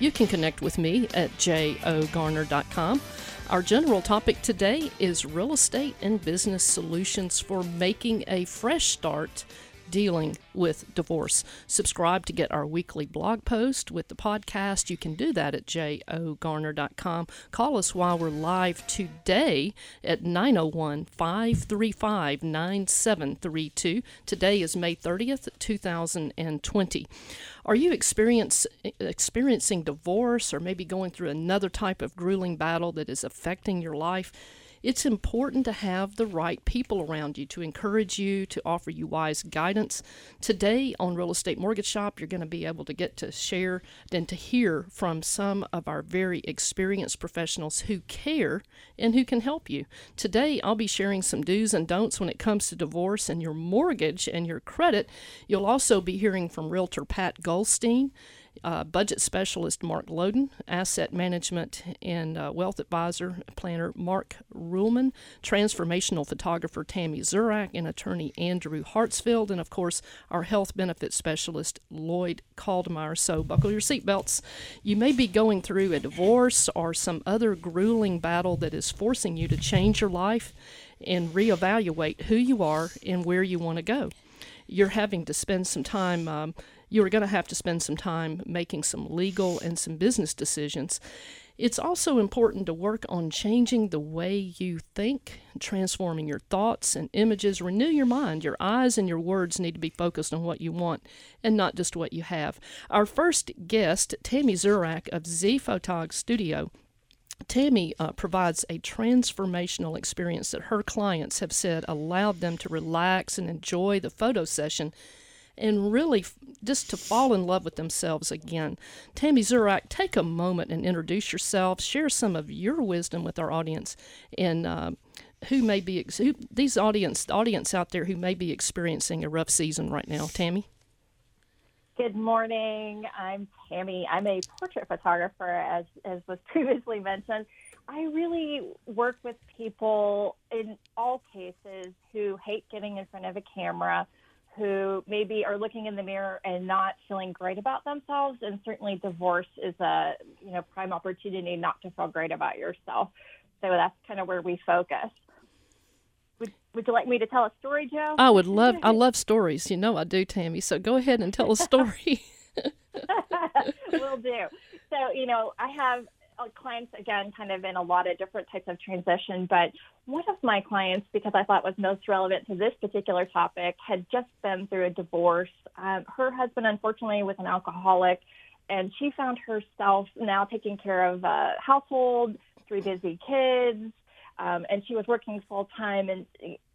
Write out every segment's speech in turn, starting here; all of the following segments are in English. You can connect with me at jogarner.com. Our general topic today is real estate and business solutions for making a fresh start dealing with divorce. Subscribe to get our weekly blog post with the podcast. You can do that at jogarner.com. Call us while we're live today at 901-535-9732. Today is May 30th, 2020. Are you experiencing divorce or maybe going through another type of grueling battle that is affecting your life? It's important to have the right people around you to encourage you, to offer you wise guidance. Today on Real Estate Mortgage Shop, you're going to be able to get to share and to hear from some of our very experienced professionals who care and who can help you. Today, I'll be sharing some do's and don'ts when it comes to divorce and your mortgage and your credit. You'll also be hearing from Realtor Pat Goldstein, budget specialist Mark Loden, asset management and wealth advisor planner Mark Ruhlman, transformational photographer Tammy Zurak, and attorney Andrew Hartsfield, and of course our health benefit specialist Lloyd Kaldemeyer. So buckle your seatbelts. You may be going through a divorce or some other grueling battle that is forcing you to change your life and reevaluate who you are and where you want to go. You're having to spend some time you are going to have to spend some time making some legal and some business decisions. It's also important to work on changing the way you think, transforming your thoughts and images. Renew your mind. Your eyes and your words need to be focused on what you want and not just what you have. Our first guest, Tammy Zurak of Z Photog Studio. Tammy provides a transformational experience that her clients have said allowed them to relax and enjoy the photo session and really just to fall in love with themselves again. Tammy Zurak, take a moment and introduce yourself, share some of your wisdom with our audience, and the audience out there who may be experiencing a rough season right now. Tammy? Good morning. I'm Tammy. I'm a portrait photographer, as was previously mentioned. I really work with people in all cases who hate getting in front of a camera, who maybe are looking in the mirror and not feeling great about themselves, and certainly divorce is a prime opportunity not to feel great about yourself. So that's kind of where we focus. Would you like me to tell a story, Joe? I love stories. You know I do, Tammy. So go ahead and tell a story. Will do. So I have clients, again, kind of in a lot of different types of transition, but one of my clients, because I thought was most relevant to this particular topic, had just been through a divorce. Her husband, unfortunately, was an alcoholic, and she found herself now taking care of a household, 3 busy kids, and she was working full-time. And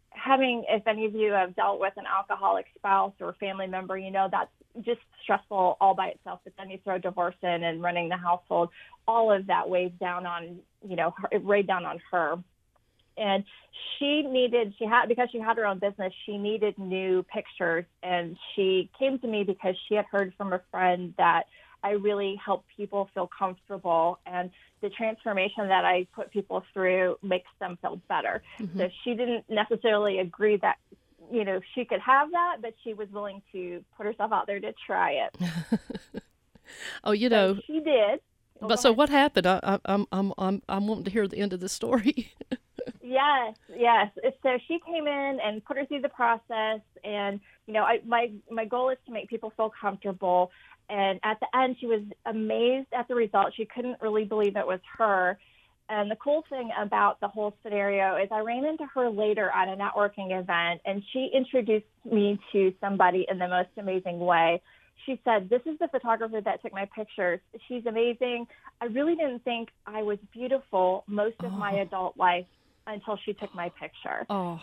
having, if any of you have dealt with an alcoholic spouse or family member, that's just stressful all by itself. But then you throw divorce in and running the household, all of that weighed down on her. And because she had her own business, she needed new pictures. And she came to me because she had heard from a friend that I really help people feel comfortable, and the transformation that I put people through makes them feel better. Mm-hmm. So she didn't necessarily agree that, she could have that, but she was willing to put herself out there to try it. So she did. So what happened? I'm wanting to hear the end of the story. Yes. So she came in and put her through the process, and my goal is to make people feel comfortable. And at the end, she was amazed at the result. She couldn't really believe it was her. And the cool thing about the whole scenario is I ran into her later at a networking event, and she introduced me to somebody in the most amazing way. She said, "This is the photographer that took my pictures. She's amazing. I really didn't think I was beautiful most of my adult life until she took my picture." Oh.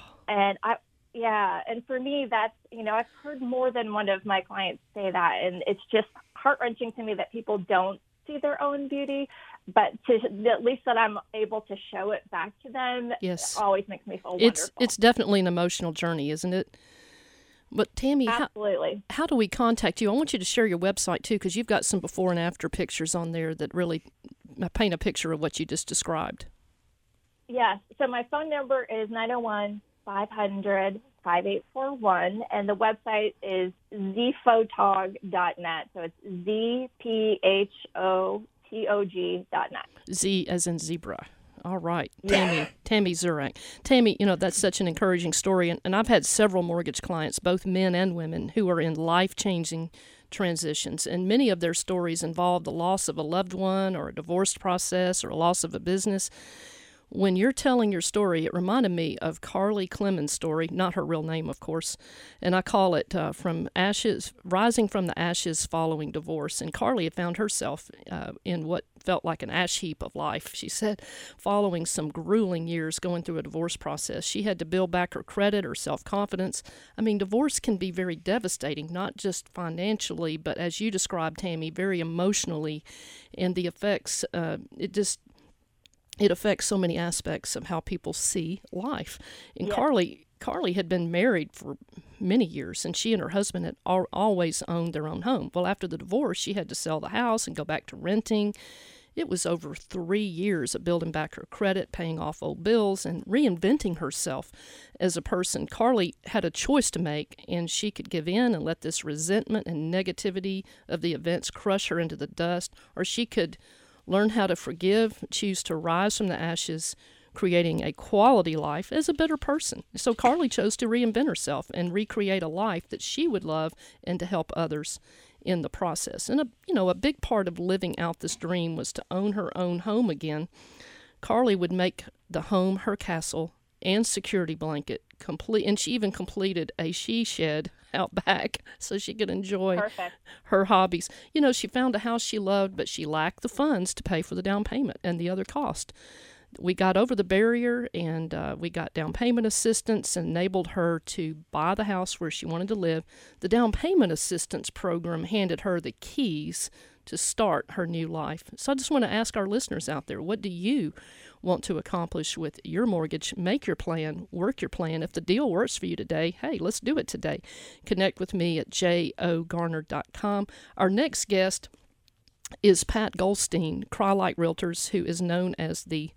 And for me, that's, I've heard more than one of my clients say that, and it's just heart-wrenching to me that people don't see their own beauty, but to at least that I'm able to show it back to them, yes, it always makes me feel wonderful. It's definitely an emotional journey, isn't it? But Tammy, how do we contact you? I want you to share your website too, because you've got some before and after pictures on there that really paint a picture of what you just described. Yes. So my phone number is 901-500-5841, and the website is zphotog.net. So it's zphotog.net. Z as in zebra. All right, Tammy Zurak. Tammy, you know, that's such an encouraging story, and I've had several mortgage clients, both men and women, who are in life-changing transitions, and many of their stories involve the loss of a loved one or a divorce process or a loss of a business. When you're telling your story, it reminded me of Carly Clemens' story, not her real name, of course, and I call it "From Ashes, Rising from the Ashes Following Divorce." And Carly had found herself in what felt like an ash heap of life, she said, following some grueling years going through a divorce process. She had to build back her credit, her self-confidence. I mean, divorce can be very devastating, not just financially, but as you described, Tammy, very emotionally, and the effects, it affects so many aspects of how people see life. And yes. Carly had been married for many years, and she and her husband had always owned their own home. Well, after the divorce, she had to sell the house and go back to renting. It was over 3 years of building back her credit, paying off old bills, and reinventing herself as a person. Carly had a choice to make, and she could give in and let this resentment and negativity of the events crush her into the dust, or she could learn how to forgive, choose to rise from the ashes, creating a quality life as a better person. So Carly chose to reinvent herself and recreate a life that she would love and to help others in the process. And, a big part of living out this dream was to own her own home again. Carly would make the home her castle and security blanket, and she even completed a she shed out back so she could enjoy her hobbies. You know, she found a house she loved, but she lacked the funds to pay for the down payment and the other cost. We got over the barrier, and we got down payment assistance and enabled her to buy the house where she wanted to live. The down payment assistance program handed her the keys to start her new life. So I just want to ask our listeners out there, what do you want to accomplish with your mortgage? Make your plan, work your plan. If the deal works for you today, hey, let's do it today. Connect with me at jogarner.com. Our next guest is Pat Goldstein, Crye-Leike Realtors, who is known as the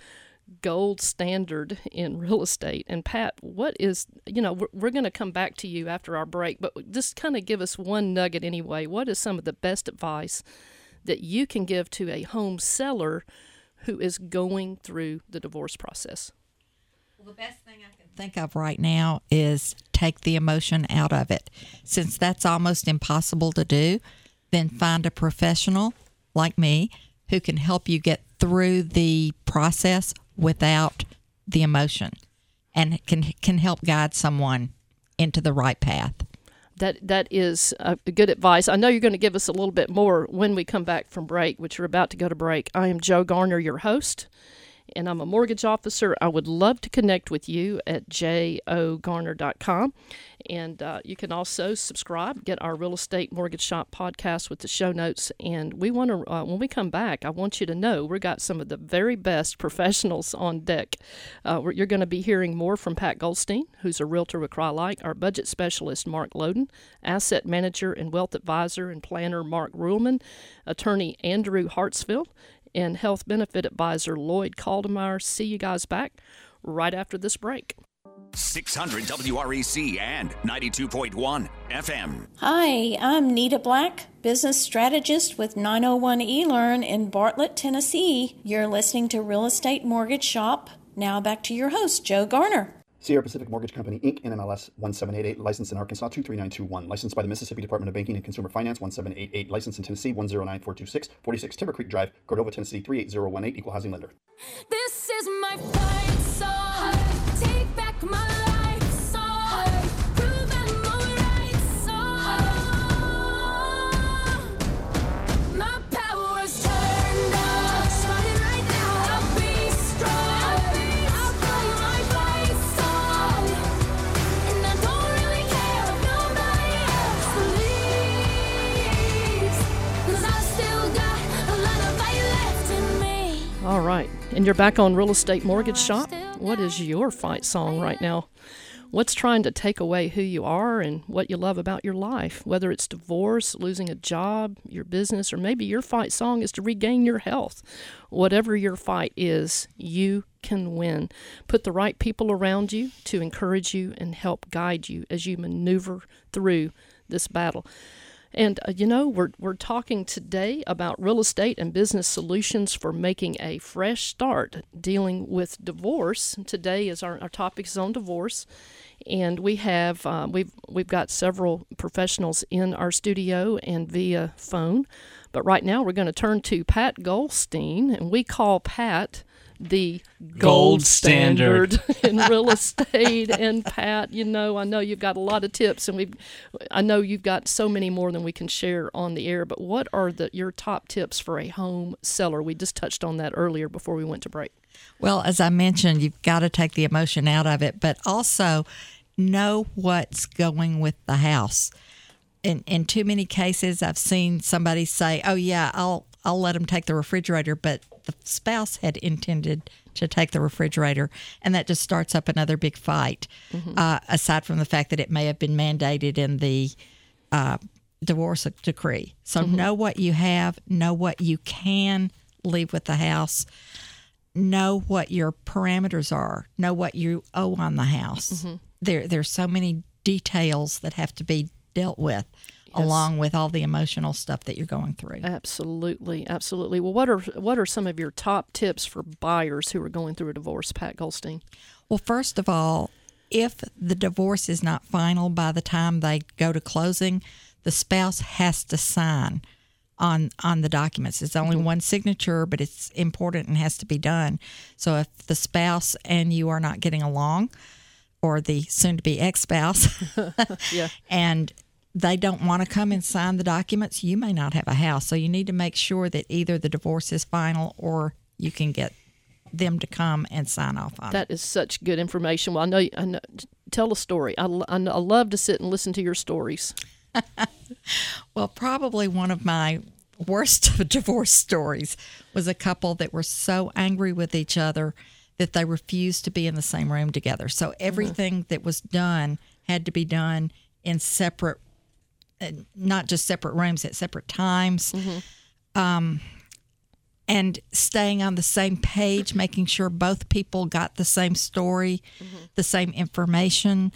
gold standard in real estate. And Pat, we're going to come back to you after our break, but just kind of give us one nugget anyway. What is some of the best advice that you can give to a home seller who is going through the divorce process? Well, the best thing I can think of right now is take the emotion out of it. Since that's almost impossible to do, then find a professional like me who can help you get through the process without the emotion, and can help guide someone into the right path. That is good advice. I know you're going to give us a little bit more when we come back from break, which we're about to go to break. I am Jo Garner, your host, and I'm a mortgage officer. I would love to connect with you at jogarner.com. And you can also subscribe, get our Real Estate Mortgage Shop podcast with the show notes. And we want to, when we come back, I want you to know we've got some of the very best professionals on deck. You're going to be hearing more from Pat Goldstein, who's a realtor with Crye-Leike, our budget specialist, Mark Loden, asset manager and wealth advisor and planner, Mark Ruhlman, attorney Andrew Hartsfield, and health benefit advisor Lloyd Kaldemeyer. See you guys back right after this break. 600 WREC and 92.1 FM. Hi, I'm Nita Black, business strategist with 901 eLearn in Bartlett, Tennessee. You're listening to Real Estate Mortgage Shop. Now back to your host, Jo Garner. Sierra Pacific Mortgage Company, Inc., NMLS 1788, licensed in Arkansas 23921, licensed by the Mississippi Department of Banking and Consumer Finance 1788, licensed in Tennessee 109426, 46 Timber Creek Drive, Cordova, Tennessee 38018, equal housing lender. This is my fight song. Take back my life song. Prove I'm all right song. My power's turned up. Starting right now. I'll be strong. Still got a lot of And you're back on Real Estate Mortgage Shop. What is your fight song right now? What's trying to take away who you are and what you love about your life? Whether it's divorce, losing a job, your business, or maybe your fight song is to regain your health. Whatever your fight is, you can win. Put the right people around you to encourage you and help guide you as you maneuver through this battle. And, we're talking today about real estate and business solutions for making a fresh start dealing with divorce. Today is our topic is on divorce. And we have, we've got several professionals in our studio and via phone. But right now we're going to turn to Pat Goldstein, and we call Pat the gold standard in real estate. And Pat, I know you've got a lot of tips, and I know you've got so many more than we can share on the air, but what are your top tips for a home seller? We just touched on that earlier before we went to break. Well, as I mentioned, you've got to take the emotion out of it, but also know what's going with the house. In too many cases, I've seen somebody say, oh yeah, I'll let them take the refrigerator, but the spouse had intended to take the refrigerator, and that just starts up another big fight, aside from the fact that it may have been mandated in the divorce decree. So know what you have, know what you can leave with the house, know what your parameters are, know what you owe on the house. There's so many details that have to be dealt with. Yes. Along with all the emotional stuff that you're going through. Absolutely, absolutely. Well, what are some of your top tips for buyers who are going through a divorce, Pat Goldstein? Well, first of all, if the divorce is not final by the time they go to closing, the spouse has to sign on the documents. It's only one signature, but it's important and has to be done. So if the spouse and you are not getting along, or the soon-to-be ex-spouse, and they don't want to come and sign the documents, you may not have a house. So you need to make sure that either the divorce is final or you can get them to come and sign off on it. That is such good information. Well, I know tell a story. I love to sit and listen to your stories. Well, probably one of my worst divorce stories was a couple that were so angry with each other that they refused to be in the same room together. So everything that was done had to be done in separate, not just separate rooms, at separate times, and staying on the same page, making sure both people got the same story, the same information.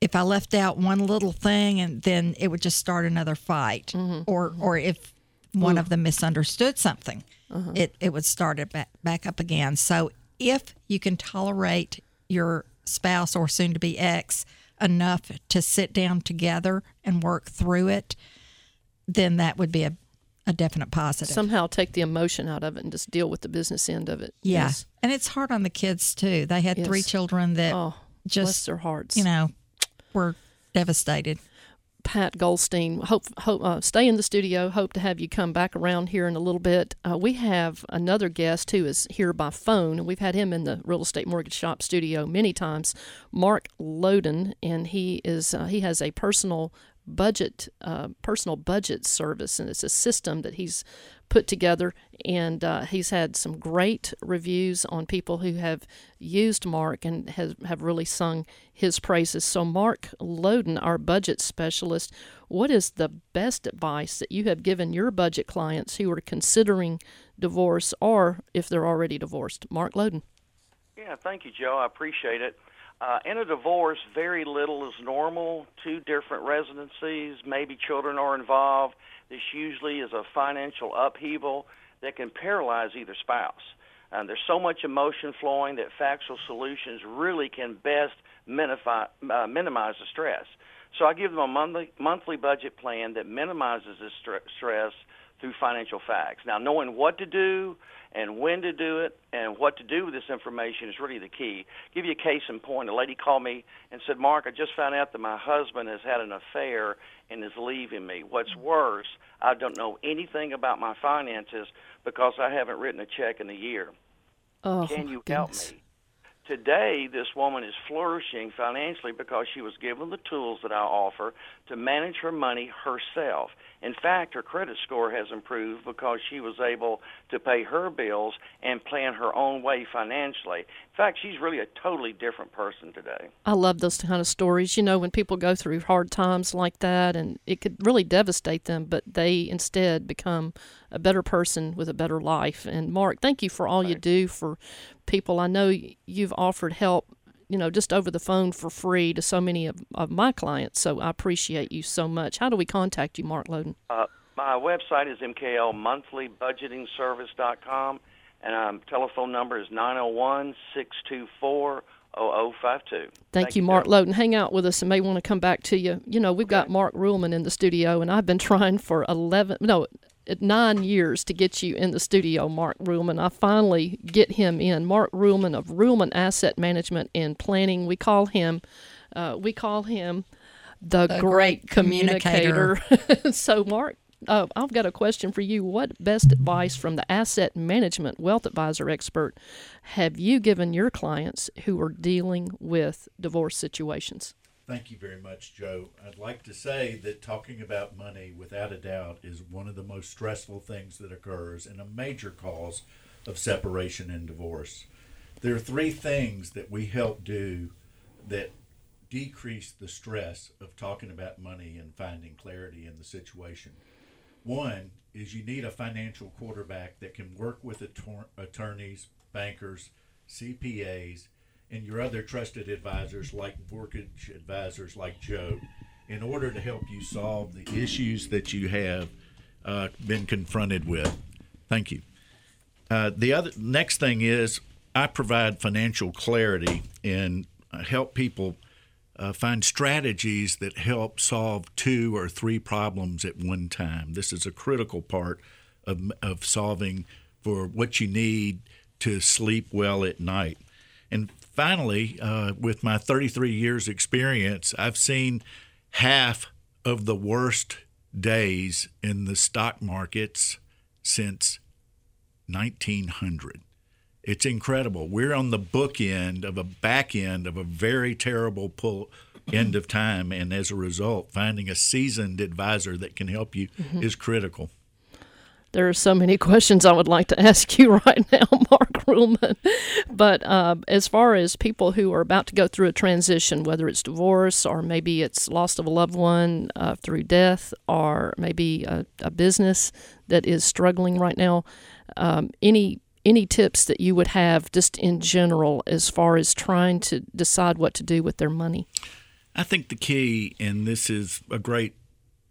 If I left out one little thing, and then it would just start another fight, or if one of them misunderstood something, it would start it back up again. So if you can tolerate your spouse or soon-to-be ex enough to sit down together and work through it, then that would be a definite positive. Somehow take the emotion out of it and just deal with the business end of it. Yeah. Yes. And it's hard on the kids too. They had three children that just, bless their hearts, were devastated. Pat Goldstein, stay in the studio. Hope to have you come back around here in a little bit. We have another guest who is here by phone, and we've had him in the Real Estate Mortgage Shop studio many times, Mark Loden, and he has a personal budget service, and it's a system that he's put together, and he's had some great reviews on people who have used Mark and have really sung his praises. So Mark Loden, our budget specialist, what is the best advice that you have given your budget clients who are considering divorce, or if they're already divorced? Mark Loden. Yeah, thank you, Joe. I appreciate it. In a divorce, very little is normal. Two different residencies, maybe children are involved. This usually is a financial upheaval that can paralyze either spouse. There's so much emotion flowing that factual solutions really can best minimize the stress. So I give them a monthly budget plan that minimizes this stress through financial facts. Now, knowing what to do and when to do it and what to do with this information is really the key. Give you a case in point. A lady called me and said, Mark, I just found out that my husband has had an affair and is leaving me. What's worse, I don't know anything about my finances because I haven't written a check in a year. Oh, can you help me? Today, this woman is flourishing financially because she was given the tools that I offer to manage her money herself. In fact, her credit score has improved because she was able to pay her bills and plan her own way financially. In fact, she's really a totally different person today. I love those kind of stories. You know, when people go through hard times like that, and it could really devastate them, but they instead become a better person with a better life. And Mark, thank you for all you do for people. I know you've offered help, you know, just over the phone for free to so many of my clients, so I appreciate you so much. How do we contact you, Mark Loden? My website is mklmonthlybudgetingservice.com, and my telephone number is 901-624-0052. Thank you, Mark Loden. Hang out with us and may want to come back to you. You know, we've got Mark Ruhlman in the studio, and I've been trying for 9 years to get you in the studio, Mark Ruhlman. I finally get him in. Mark Ruhlman of Ruhlman Asset Management and Planning. We call him the great communicator. So, Mark, I've got a question for you. What best advice from the asset management wealth advisor expert have you given your clients who are dealing with divorce situations? Thank you very much, Joe. I'd like to say that talking about money, without a doubt, is one of the most stressful things that occurs and a major cause of separation and divorce. There are three things that we help do that decrease the stress of talking about money and finding clarity in the situation. One is you need a financial quarterback that can work with attorneys, bankers, CPAs, and your other trusted advisors like mortgage advisors like Joe in order to help you solve the issues that you have been confronted with. Thank you. The other next thing is I provide financial clarity and help people find strategies that help solve 2 or 3 problems at one time. This is a critical part of solving for what you need to sleep well at night. And finally, with my 33 years experience, I've seen half of the worst days in the stock markets since 1900. It's incredible. We're on the back end of a very terrible end of time. And as a result, finding a seasoned advisor that can help you is critical. There are so many questions I would like to ask you right now, Mark Ruhlman. But as far as people who are about to go through a transition, whether it's divorce or maybe it's loss of a loved one through death or maybe a business that is struggling right now, any tips that you would have just in general as far as trying to decide what to do with their money? I think the key, and this is a great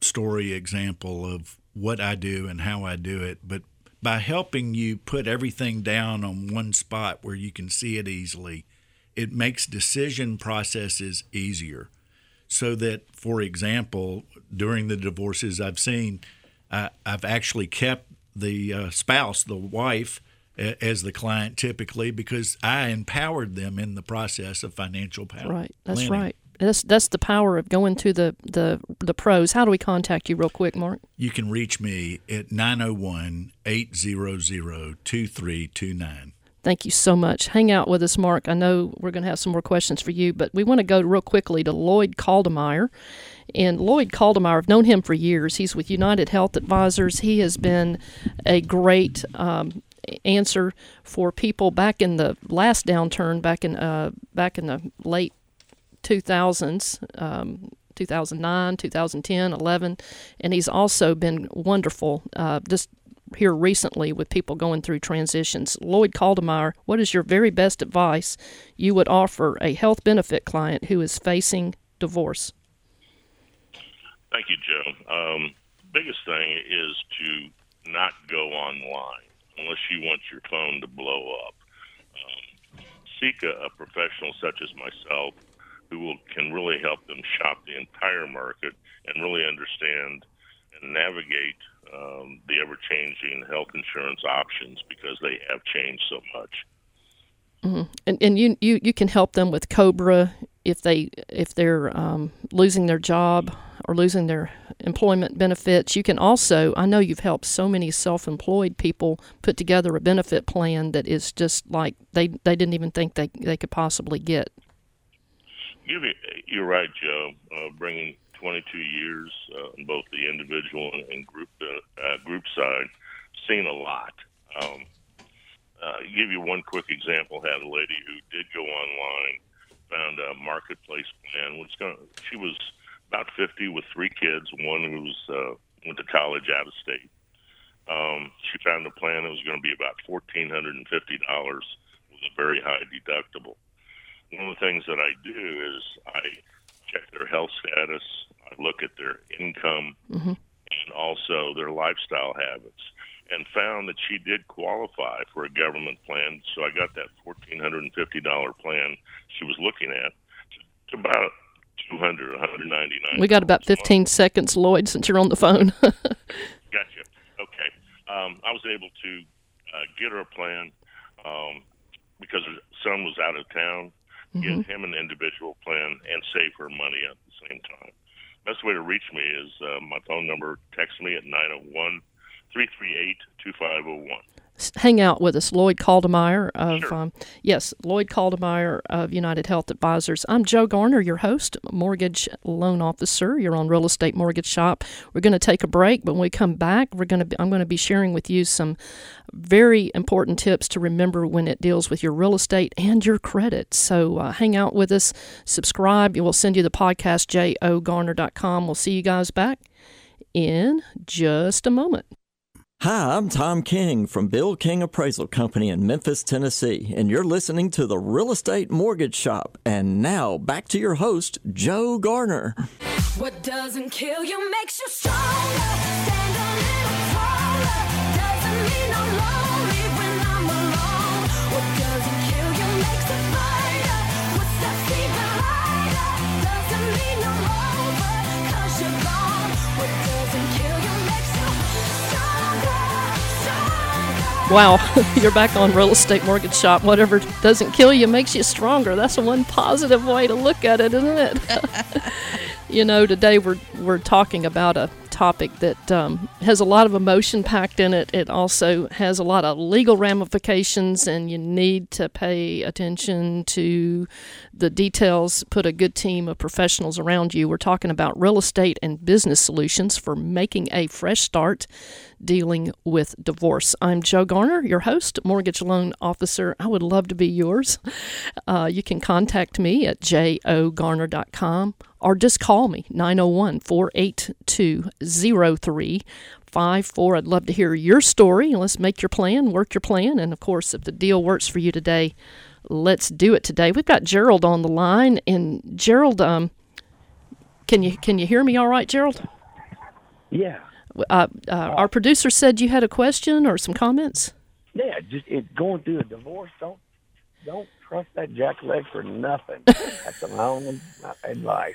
story example of what I do and how I do it, but by helping you put everything down on one spot where you can see it easily, it makes decision processes easier. So that, for example, during the divorces I've seen, I've actually kept the spouse, the wife, as the client typically, because I empowered them in the process of financial power. Right, that's planning. Right. That's the power of going to the pros. How do we contact you real quick, Mark? You can reach me at 901-800-2329. Thank you so much. Hang out with us, Mark. I know we're going to have some more questions for you, but we want to go real quickly to Lloyd Kaldemeyer. And Lloyd Kaldemeyer, I've known him for years. He's with United Health Advisors. He has been a great answer for people back in the last downturn, back in the late 2000s, 2009, 2010, 11, and he's also been wonderful just here recently with people going through transitions. Lloyd Kaldemeyer, what is your very best advice you would offer a health benefit client who is facing divorce? Thank you, Joe. Biggest thing is to not go online unless you want your phone to blow up. Seek a professional such as myself who can really help them shop the entire market and really understand and navigate the ever-changing health insurance options because they have changed so much. Mm-hmm. And you can help them with COBRA if they're losing their job or losing their employment benefits. You can also, I know you've helped so many self-employed people put together a benefit plan that is just like they didn't even think they could possibly get. You're right, Joe, bringing 22 years on both the individual and group side, seen a lot. Give you one quick example. Had a lady who did go online, found a marketplace plan. She was about 50 with three kids, one who was, went to college out of state. She found a plan that was going to be about $1,450 with a very high deductible. One of the things that I do is I check their health status, I look at their income, mm-hmm. and also their lifestyle habits, and found that she did qualify for a government plan. So I got that $1,450 plan she was looking at to about $200, $199. We got about 15 seconds, Lloyd, since you're on the phone. Gotcha. Okay. I was able to get her a plan because her son was out of town, mm-hmm. get him an individual plan, and save her money at the same time. Best way to reach me is my phone number. Text me at 901-338-2501. Hang out with us, Lloyd Kaldemeyer of sure. Lloyd Kaldemeyer of United Health Advisors. I'm Joe Garner, your host, mortgage loan officer. You're on Real Estate Mortgage Shop. We're going to take a break, but when we come back, I'm going to be sharing with you some very important tips to remember when it deals with your real estate and your credit. So hang out with us, subscribe. We'll send you the podcast, jogarner.com. We'll see you guys back in just a moment. Hi, I'm Tom King from Bill King Appraisal Company in Memphis, Tennessee, and you're listening to the Real Estate Mortgage Shop. And now, back to your host, Joe Garner. What doesn't kill you makes you stronger. Stand a little taller. Doesn't mean I'm lonely when I'm alone. What doesn't kill you makes a fighter. What's that fever lighter? Doesn't mean I'm over, 'cause you're gone. What doesn't kill you makes you stronger. Wow, you're back on Real Estate Mortgage Shop. Whatever doesn't kill you makes you stronger. That's one positive way to look at it, isn't it? You know, today we're talking about a topic that has a lot of emotion packed in it. It also has a lot of legal ramifications, and you need to pay attention to the details. Put a good team of professionals around you. We're talking about real estate and business solutions for making a fresh start dealing with divorce. I'm Joe Garner, your host, mortgage loan officer. I would love to be yours. You can contact me at jogarner.com. Or just call me, 901-482-0354. I'd love to hear your story. Let's make your plan, work your plan. And, of course, if the deal works for you today, let's do it today. We've got Gerald on the line. And, Gerald, can you hear me all right, Gerald? Yeah. Our producer said you had a question or some comments. Yeah, just going through a divorce, don't trust that jackleg for nothing. That's a loan advice.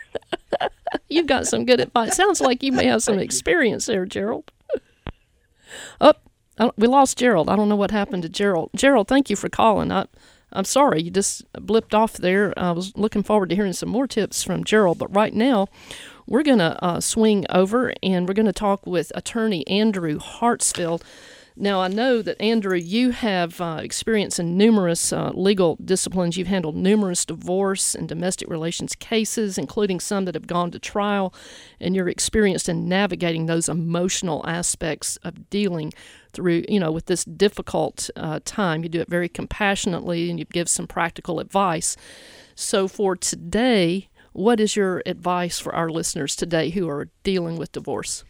You've got some good advice. Sounds like you may have some experience there, Gerald. We lost Gerald. I don't know what happened to Gerald. Gerald, thank you for calling. I'm sorry you just blipped off there. I was looking forward to hearing some more tips from Gerald, but right now we're going to swing over and we're going to talk with attorney Andrew Hartsfield. Now, I know that, Andrew, you have experience in numerous legal disciplines. You've handled numerous divorce and domestic relations cases, including some that have gone to trial, and you're experienced in navigating those emotional aspects of dealing with this difficult time. You do it very compassionately, and you give some practical advice. So for today, what is your advice for our listeners today who are dealing with divorce?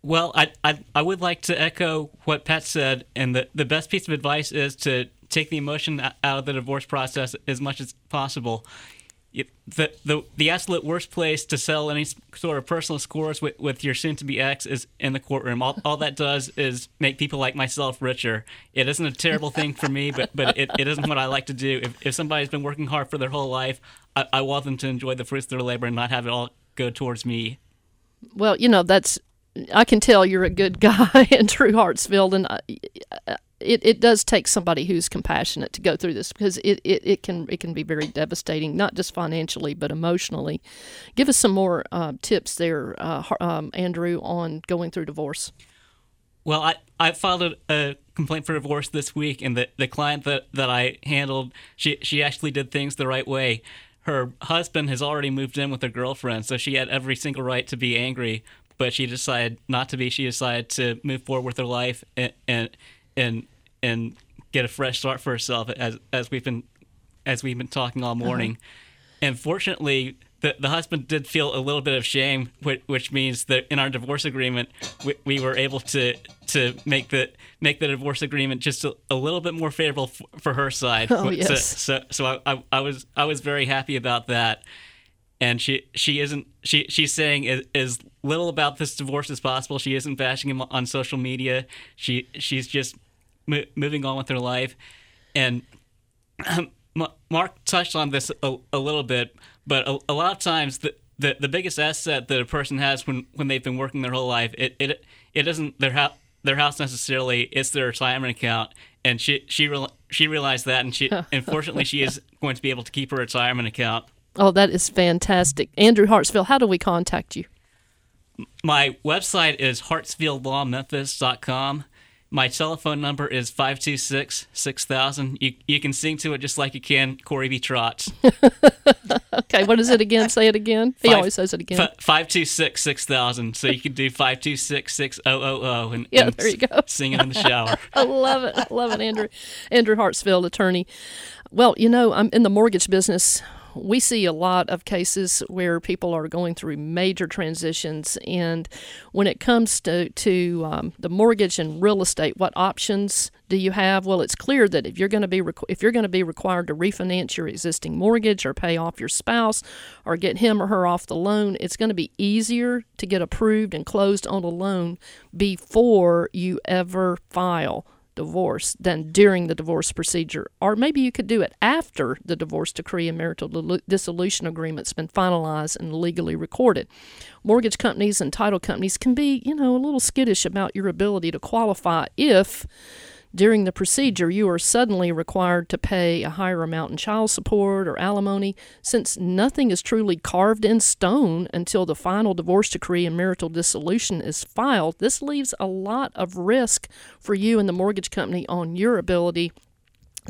Well, I would like to echo what Pat said, and the best piece of advice is to take the emotion out of the divorce process as much as possible. The absolute worst place to settle any sort of personal scores with your soon-to-be ex is in the courtroom. All that does is make people like myself richer. It isn't a terrible thing for me, but it isn't what I like to do. If somebody's been working hard for their whole life, I want them to enjoy the fruits of their labor and not have it all go towards me. Well, I can tell you're a good guy, Andrew Hartsfield, and I, it does take somebody who's compassionate to go through this, because it can be very devastating, not just financially but emotionally. Give us some more tips there, Andrew, on going through divorce. Well, I filed a complaint for divorce this week, and the client that I handled, she actually did things the right way. Her husband has already moved in with her girlfriend, so she had every single right to be angry, but she decided not to be. She decided to move forward with her life and get a fresh start for herself, as we've been talking all morning. Uh-huh. And fortunately, the husband did feel a little bit of shame, which means that in our divorce agreement, we were able to make the divorce agreement just a little bit more favorable for her side. Oh, yes. So I was very happy about that. And she's saying as little about this divorce as possible. She isn't bashing him on social media. She's just moving on with her life. And Mark touched on this a little bit, but a lot of times the biggest asset that a person has when they've been working their whole life, it isn't their house necessarily, it's their retirement account. And she realized that, and unfortunately she is going to be able to keep her retirement account. Oh, that is fantastic. Andrew Hartsfield, how do we contact you? My website is hartsfieldlawmemphis.com. My telephone number is 526-6000. You can sing to it just like you can Corey B. Trotz. Okay, what is it again? Say it again. He always says it again. 526-6000. So you can do 526-6000 and there you go. Sing it in the shower. I love it. I love it, Andrew. Andrew Hartsfield, attorney. Well, I'm in the mortgage business. We see a lot of cases where people are going through major transitions, and when it comes to the mortgage and real estate, what options do you have? Well, it's clear that if you're going to be required to refinance your existing mortgage or pay off your spouse or get him or her off the loan, it's going to be easier to get approved and closed on a loan before you ever file divorce than during the divorce procedure. Or maybe you could do it after the divorce decree and marital dissolution agreement's been finalized and legally recorded. Mortgage companies and title companies can be, a little skittish about your ability to qualify if during the procedure you are suddenly required to pay a higher amount in child support or alimony, since nothing is truly carved in stone until the final divorce decree and marital dissolution is filed. This leaves a lot of risk for you and the mortgage company on your ability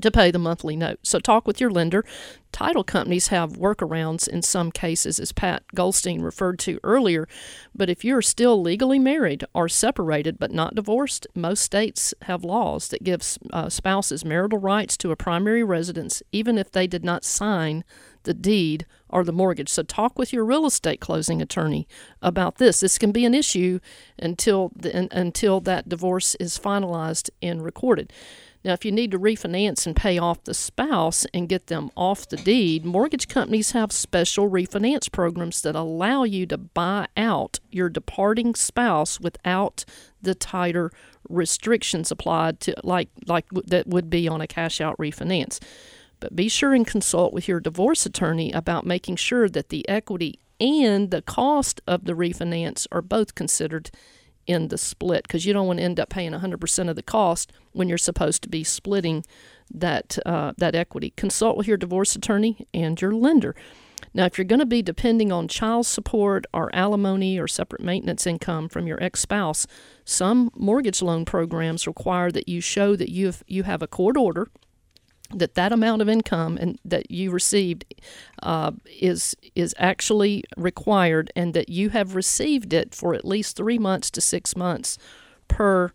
to pay the monthly note. So talk with your lender. Title companies have workarounds in some cases, as Pat Goldstein referred to earlier, but if you're still legally married or separated but not divorced, most states have laws that give spouses marital rights to a primary residence, even if they did not sign the deed or the mortgage. So talk with your real estate closing attorney about this. This can be an issue until that divorce is finalized and recorded. Now, if you need to refinance and pay off the spouse and get them off the deed, mortgage companies have special refinance programs that allow you to buy out your departing spouse without the tighter restrictions applied to like that would be on a cash-out refinance. But be sure and consult with your divorce attorney about making sure that the equity and the cost of the refinance are both considered in the split, because you don't want to end up paying 100% of the cost when you're supposed to be splitting that equity. Consult with your divorce attorney and your lender. Now, if you're going to be depending on child support or alimony or separate maintenance income from your ex-spouse, some mortgage loan programs require that you show that you have a court order that amount of income and that you received is actually required, and that you have received it for at least 3 months to 6 months per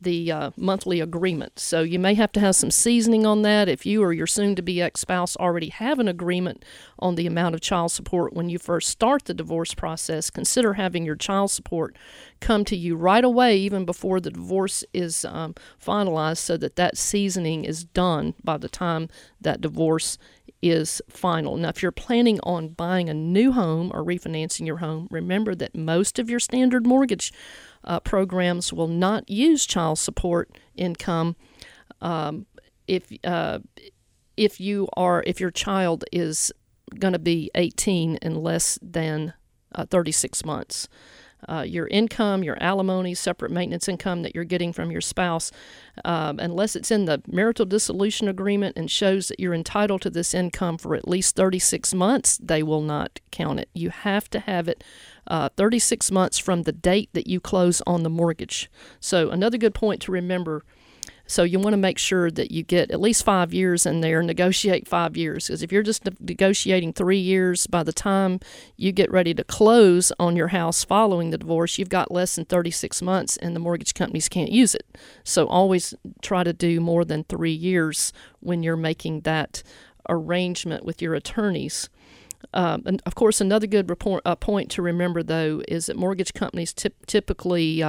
the monthly agreement. So you may have to have some seasoning on that. If you or your soon-to-be ex-spouse already have an agreement on the amount of child support when you first start the divorce process, consider having your child support come to you right away, even before the divorce is finalized, so that seasoning is done by the time that divorce is final. Now, if you're planning on buying a new home or refinancing your home, remember that most of your standard mortgage programs will not use child support income if your child is going to be 18 and less than 36 months. your income, your alimony, separate maintenance income that you're getting from your spouse, unless it's in the marital dissolution agreement and shows that you're entitled to this income for at least 36 months, they will not count it. You have to have it 36 months from the date that you close on the mortgage. So another good point to remember. So you want to make sure that you get at least 5 years in there, negotiate 5 years. Because if you're just negotiating 3 years, by the time you get ready to close on your house following the divorce, you've got less than 36 months and the mortgage companies can't use it. So always try to do more than 3 years when you're making that arrangement with your attorneys. And of course, another good point to remember, though, is that mortgage companies typically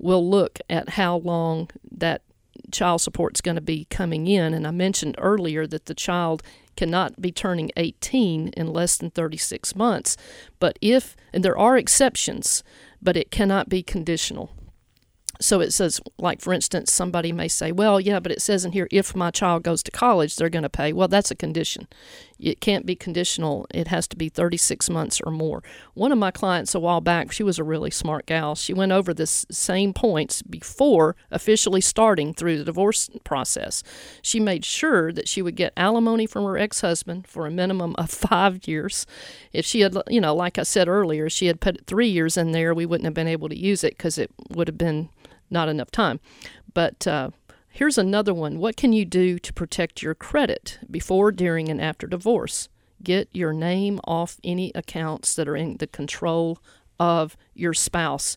will look at how long that child support's going to be coming in, and I mentioned earlier that the child cannot be turning 18 in less than 36 months, but if, and there are exceptions, but it cannot be conditional. So it says, like, for instance, somebody may say, well, yeah, but it says in here, if my child goes to college, they're going to pay. Well, that's a condition. It can't be conditional. It has to be 36 months or more. One of my clients a while back, she was a really smart gal. She went over the same points before officially starting through the divorce process. She made sure that she would get alimony from her ex-husband for a minimum of 5 years. If she had, you know, like I said earlier, she had put 3 years in there, we wouldn't have been able to use it because it would have been not enough time. But here's another one. What can you do to protect your credit before, during, and after divorce? Get your name off any accounts that are in the control of your spouse.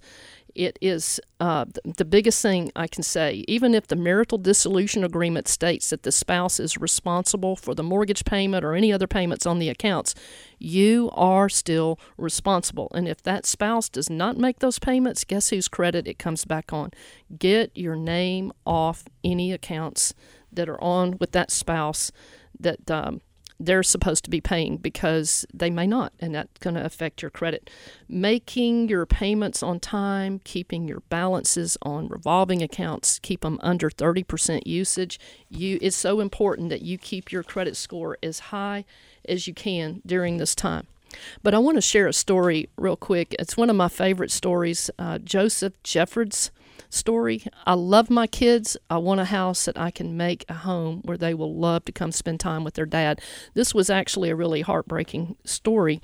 It is the biggest thing I can say. Even if the marital dissolution agreement states that the spouse is responsible for the mortgage payment or any other payments on the accounts, you are still responsible. And if that spouse does not make those payments, guess whose credit it comes back on? Get your name off any accounts that are on with that spouse that they're supposed to be paying, because they may not, and that's going to affect your credit. Making your payments on time, keeping your balances on revolving accounts, keep them under 30% usage. It's so important that you keep your credit score as high as you can during this time. But I want to share a story real quick. It's one of my favorite stories, Joseph Jeffords' story. I love my kids. I want a house that I can make a home where they will love to come spend time with their dad. This was actually a really heartbreaking story,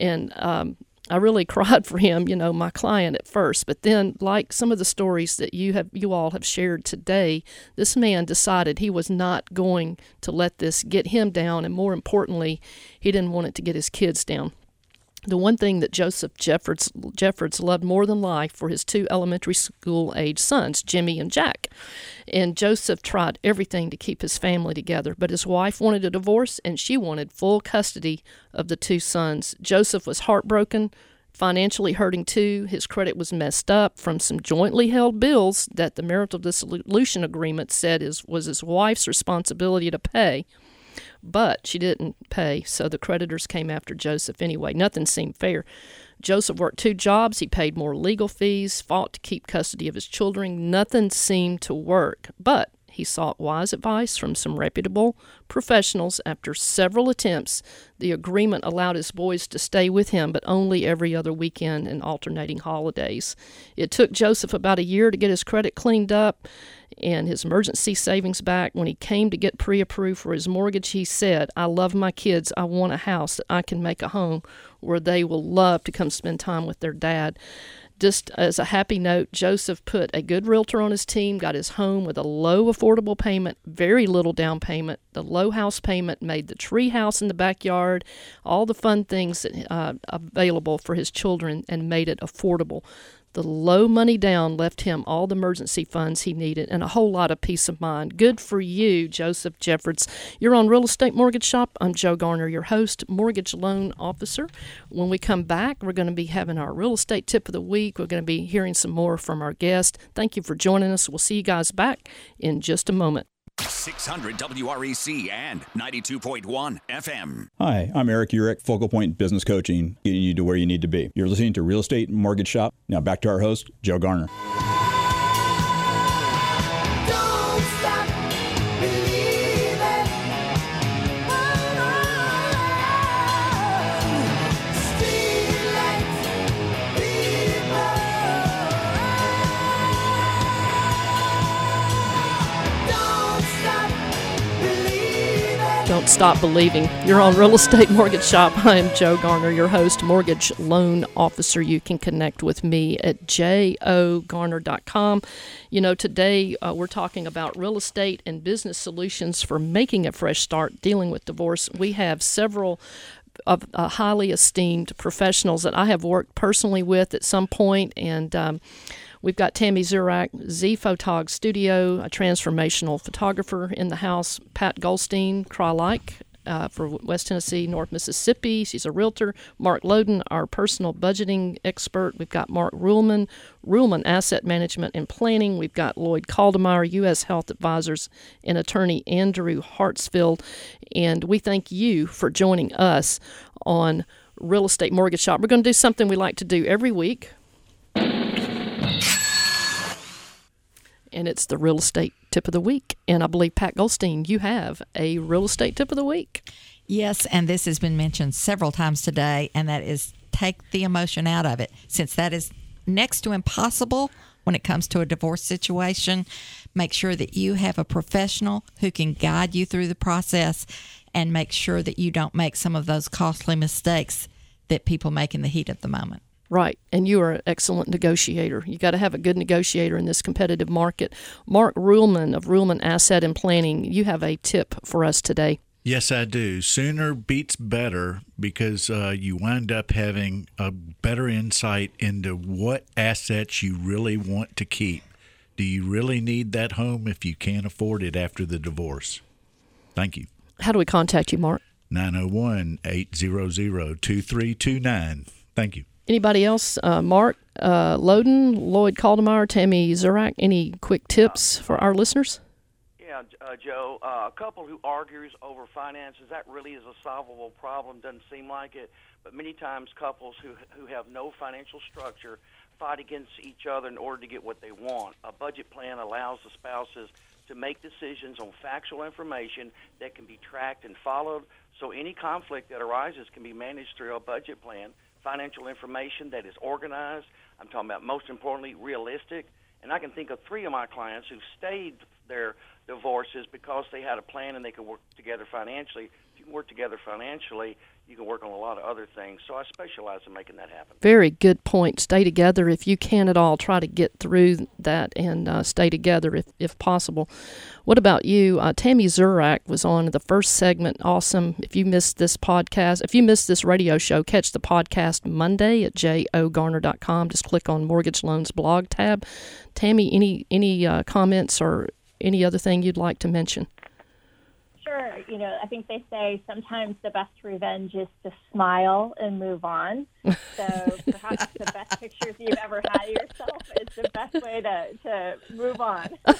and I really cried for him, you know, my client at first. But then, like some of the stories that you all have shared today, this man decided he was not going to let this get him down, and more importantly, he didn't want it to get his kids down. The one thing that Joseph Jeffords loved more than life were his two elementary school-age sons, Jimmy and Jack. And Joseph tried everything to keep his family together, but his wife wanted a divorce, and she wanted full custody of the two sons. Joseph was heartbroken, financially hurting too. His credit was messed up from some jointly held bills that the marital dissolution agreement said was his wife's responsibility to pay. But she didn't pay, so the creditors came after Joseph anyway. Nothing seemed fair. Joseph worked two jobs. He paid more legal fees, fought to keep custody of his children. Nothing seemed to work, but he sought wise advice from some reputable professionals. After several attempts, the agreement allowed his boys to stay with him, but only every other weekend and alternating holidays. It took Joseph about a year to get his credit cleaned up and his emergency savings back. When he came to get pre-approved for his mortgage, he said, I love my kids. I want a house that I can make a home where they will love to come spend time with their dad. Just as a happy note, Joseph put a good realtor on his team, got his home with a low affordable payment, very little down payment. The low house payment made the tree house in the backyard, all the fun things that, available for his children, and made it affordable. The low money down left him all the emergency funds he needed and a whole lot of peace of mind. Good for you, Joseph Jeffords. You're on Real Estate Mortgage Shop. I'm Joe Garner, your host, mortgage loan officer. When we come back, we're going to be having our real estate tip of the week. We're going to be hearing some more from our guest. Thank you for joining us. We'll see you guys back in just a moment. 600 WREC and 92.1 FM. Hi, I'm Eric Urich, Focal Point Business Coaching, getting you to where you need to be. You're listening to Real Estate Mortgage Shop. Now back to our host, Joe Garner. don't stop believing. You're on Real Estate Mortgage Shop. I am Joe Garner, your host, Mortgage Loan Officer. You can connect with me at jogarner.com. You know, today we're talking about real estate and business solutions for making a fresh start, dealing with divorce. We have several of highly esteemed professionals that I have worked personally with at some point, and we've got Tammy Zurak, Z Photog Studio, a transformational photographer in the house. Pat Goldstein, Crye-Leike, for West Tennessee, North Mississippi. She's a realtor. Mark Loden, our personal budgeting expert. We've got Mark Ruhlman, Ruhlman Asset Management and Planning. We've got Lloyd Kaldemeyer, U.S. Health Advisors, and attorney Andrew Hartsfield. And we thank you for joining us on Real Estate Mortgage Shop. We're going to do something we like to do every week, and it's the real estate tip of the week. And I believe, Pat Goldstein, you have a real estate tip of the week. Yes, and this has been mentioned several times today, and that is take the emotion out of it. Since that is next to impossible when it comes to a divorce situation, make sure that you have a professional who can guide you through the process and make sure that you don't make some of those costly mistakes that people make in the heat of the moment. Right, and you are an excellent negotiator. You got to have a good negotiator in this competitive market. Mark Ruhlman of Ruhlman Asset and Planning, you have a tip for us today. Yes, I do. Sooner beats better, because you wind up having a better insight into what assets you really want to keep. Do you really need that home if you can't afford it after the divorce? Thank you. How do we contact you, Mark? 901-800-2329. Thank you. Anybody else? Mark Loden, Lloyd Kaldemeyer, Tammy Zurak, any quick tips for our listeners? Yeah, Joe, a couple who argues over finances, that really is a solvable problem. Doesn't seem like it, but many times couples who have no financial structure fight against each other in order to get what they want. A budget plan allows the spouses to make decisions on factual information that can be tracked and followed, so any conflict that arises can be managed through a budget plan. Financial information that is organized, I'm talking about most importantly, realistic. And I can think of three of my clients who stayed their divorces because they had a plan and they could work together financially. If you can work together financially, you can work on a lot of other things. So I specialize in making that happen. Very good point. Stay together if you can at all. Try to get through that and stay together if possible. What about you? Tammy Zurak was on the first segment. Awesome. If you missed this podcast, if you missed this radio show, catch the podcast Monday at jogarner.com. Just click on Mortgage Loans blog tab. Tammy, any comments or any other thing you'd like to mention? Sure. You know, I think they say sometimes the best revenge is to smile and move on. So perhaps the best pictures you've ever had of yourself is the best way to move on. I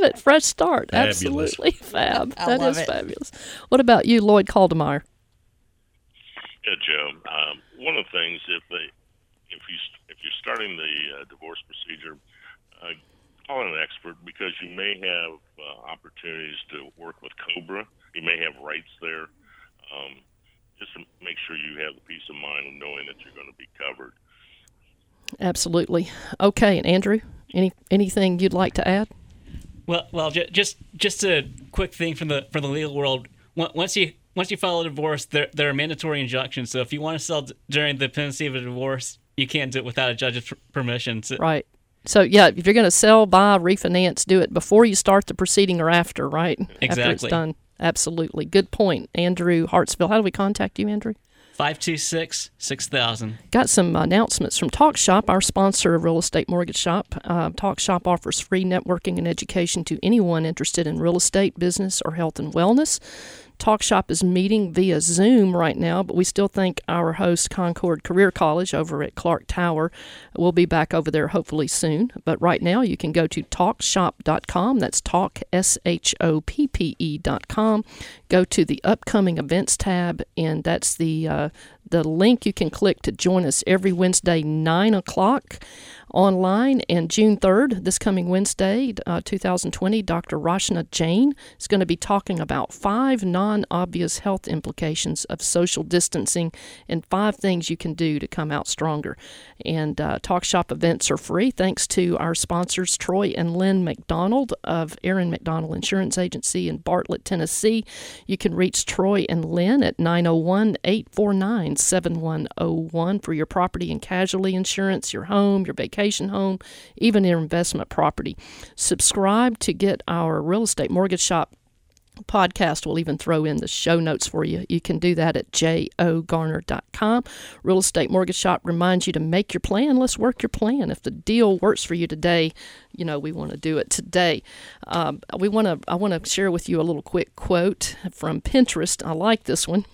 love it. Fresh start. Fabulous. Absolutely fab. That is fabulous. What about you, Lloyd Kaldemeyer? Yeah, Joe. One of the things, if you're starting the divorce procedure, call an expert, because you may have opportunities to work with COBRA. You may have rights there. Just to make sure you have the peace of mind of knowing that you're going to be covered. Absolutely. Okay, and Andrew, anything you'd like to add? Well, just a quick thing from the legal world. Once you file a divorce, there are mandatory injunctions. So if you want to sell during the pendency of a divorce, you can't do it without a judge's permission. So, right. So, yeah, if you're going to sell, buy, refinance, do it before you start the proceeding or after, right? Exactly. After it's done. Absolutely. Good point, Andrew Hartsfield. How do we contact you, Andrew? 526-6000. Got some announcements from TalkShop, our sponsor of Real Estate Mortgage Shop. TalkShop offers free networking and education to anyone interested in real estate, business, or health and wellness. TalkShop is meeting via Zoom right now, but we still thank our host, Concord Career College, over at Clark Tower. We'll be back over there hopefully soon. But right now, you can go to TalkShop.com. That's Talk, SHOPPE.com. Go to the Upcoming Events tab, and that's the link you can click to join us every Wednesday, 9 o'clock online. And June 3rd, this coming Wednesday, 2020, Dr. Roshna Jain is going to be talking about 5 non-obvious health implications of social distancing and 5 things you can do to come out stronger. And TalkShop events are free thanks to our sponsors, Troy and Lynn McDonald of Aaron McDonald Insurance Agency in Bartlett, Tennessee. You can reach Troy and Lynn at 901-849-7101 for your property and casualty insurance, your home, your vacation home, even your investment property. Subscribe to get our Real Estate Mortgage Shop podcast. We'll even throw in the show notes for you. You can do that at jogarner.com. Real Estate Mortgage Shop reminds you to make your plan. Let's work your plan. If the deal works for you today, you know we want to do it today. I want to share with you a little quick quote from Pinterest. I like this one.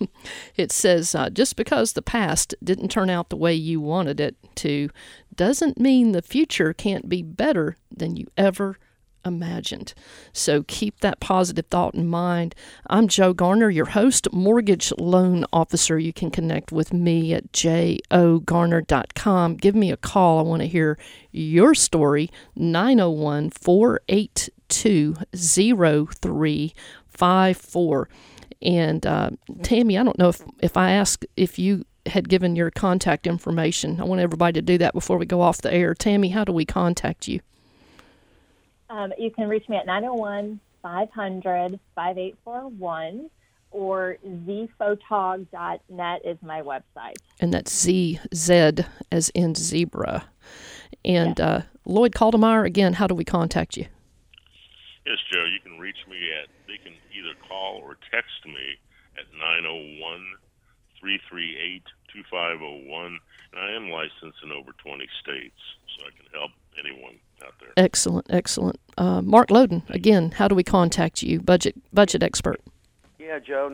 It says, just because the past didn't turn out the way you wanted it to doesn't mean the future can't be better than you ever imagined. So keep that positive thought in mind. I'm Joe Garner, your host, mortgage loan officer. You can connect with me at jogarner.com. Give me a call. I want to hear your story. 901-482-0354. And Tammy, I don't know if I asked if you had given your contact information. I want everybody to do that before we go off the air. Tammy, how do we contact you? You can reach me at 901-500-5841 or zphotog.net is my website. And that's Z as in zebra. And yes. Lloyd Kaldemeyer, again, how do we contact you? Yes, Joe, you can reach me at, they can either call or text me at 901-338-2501. And I am licensed in over 20 states, so I can help anyone out there. Excellent. Mark Loden, again, how do we contact you, budget expert? Yeah, Joe,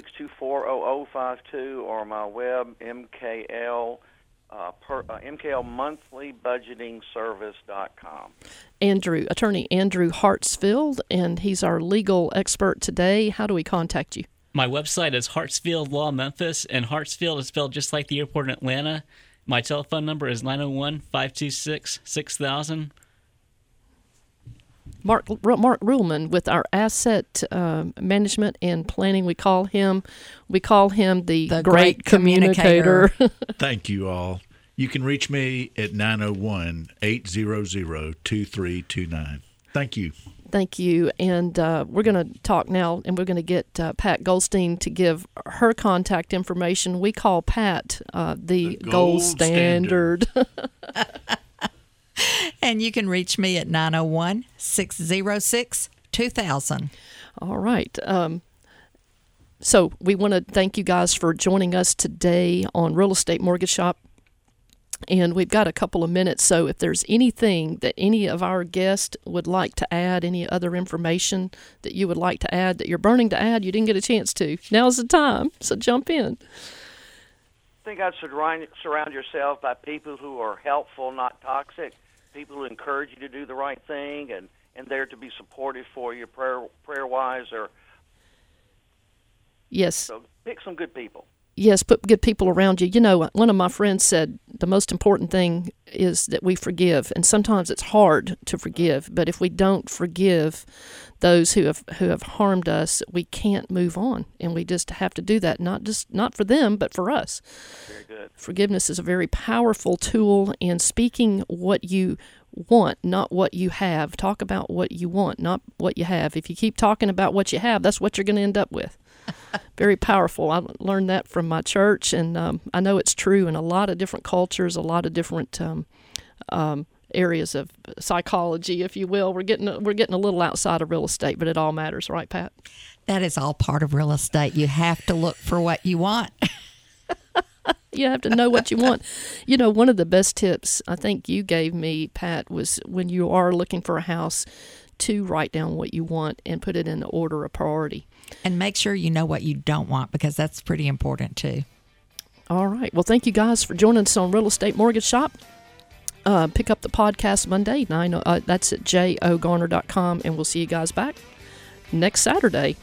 901-624-0052 or my web, mklmonthlybudgetingservice.com. Attorney Andrew Hartsfield, and he's our legal expert today. How do we contact you? My website is Hartsfield Law Memphis, and Hartsfield is spelled just like the airport in Atlanta. My telephone number is 901-526-6000. Mark Ruhlman with our asset management and planning. We call him the great communicator. Thank you all. You can reach me at 901-800-2329. Thank you. Thank you. And we're going to talk now, and we're going to get Pat Goldstein to give her contact information. We call Pat the gold standard. And you can reach me at 901-606-2000. All right. So we want to thank you guys for joining us today on Real Estate Mortgage Shop. And we've got a couple of minutes, so if there's anything that any of our guests would like to add, any other information that you would like to add, that you're burning to add, you didn't get a chance to, now's the time, so jump in. I think I'd surround yourself by people who are helpful, not toxic, people who encourage you to do the right thing, and there to be supportive for you prayer-wise. Yes. So pick some good people. Yes, put good people around you. You know, one of my friends said the most important thing is that we forgive, and sometimes it's hard to forgive, but if we don't forgive those who have harmed us, we can't move on, and we just have to do that, not for them, but for us. Very good. Forgiveness is a very powerful tool, and speaking what you want, not what you have. Talk about what you want, not what you have. If you keep talking about what you have, that's what you're going to end up with. Very powerful. I learned that from my church, and I know it's true in a lot of different cultures, a lot of different areas of psychology, if you will. We're getting a little outside of real estate, but it all matters, right, Pat? That is all part of real estate. You have to look for what you want. You have to know what you want. You know, one of the best tips I think you gave me, Pat, was when you are looking for a house, to write down what you want and put it in the order of priority. And make sure you know what you don't want, because that's pretty important too. All right. Well, thank you guys for joining us on Real Estate Mortgage Shop. Pick up the podcast Monday. That's at jogarner.com, and we'll see you guys back next Saturday.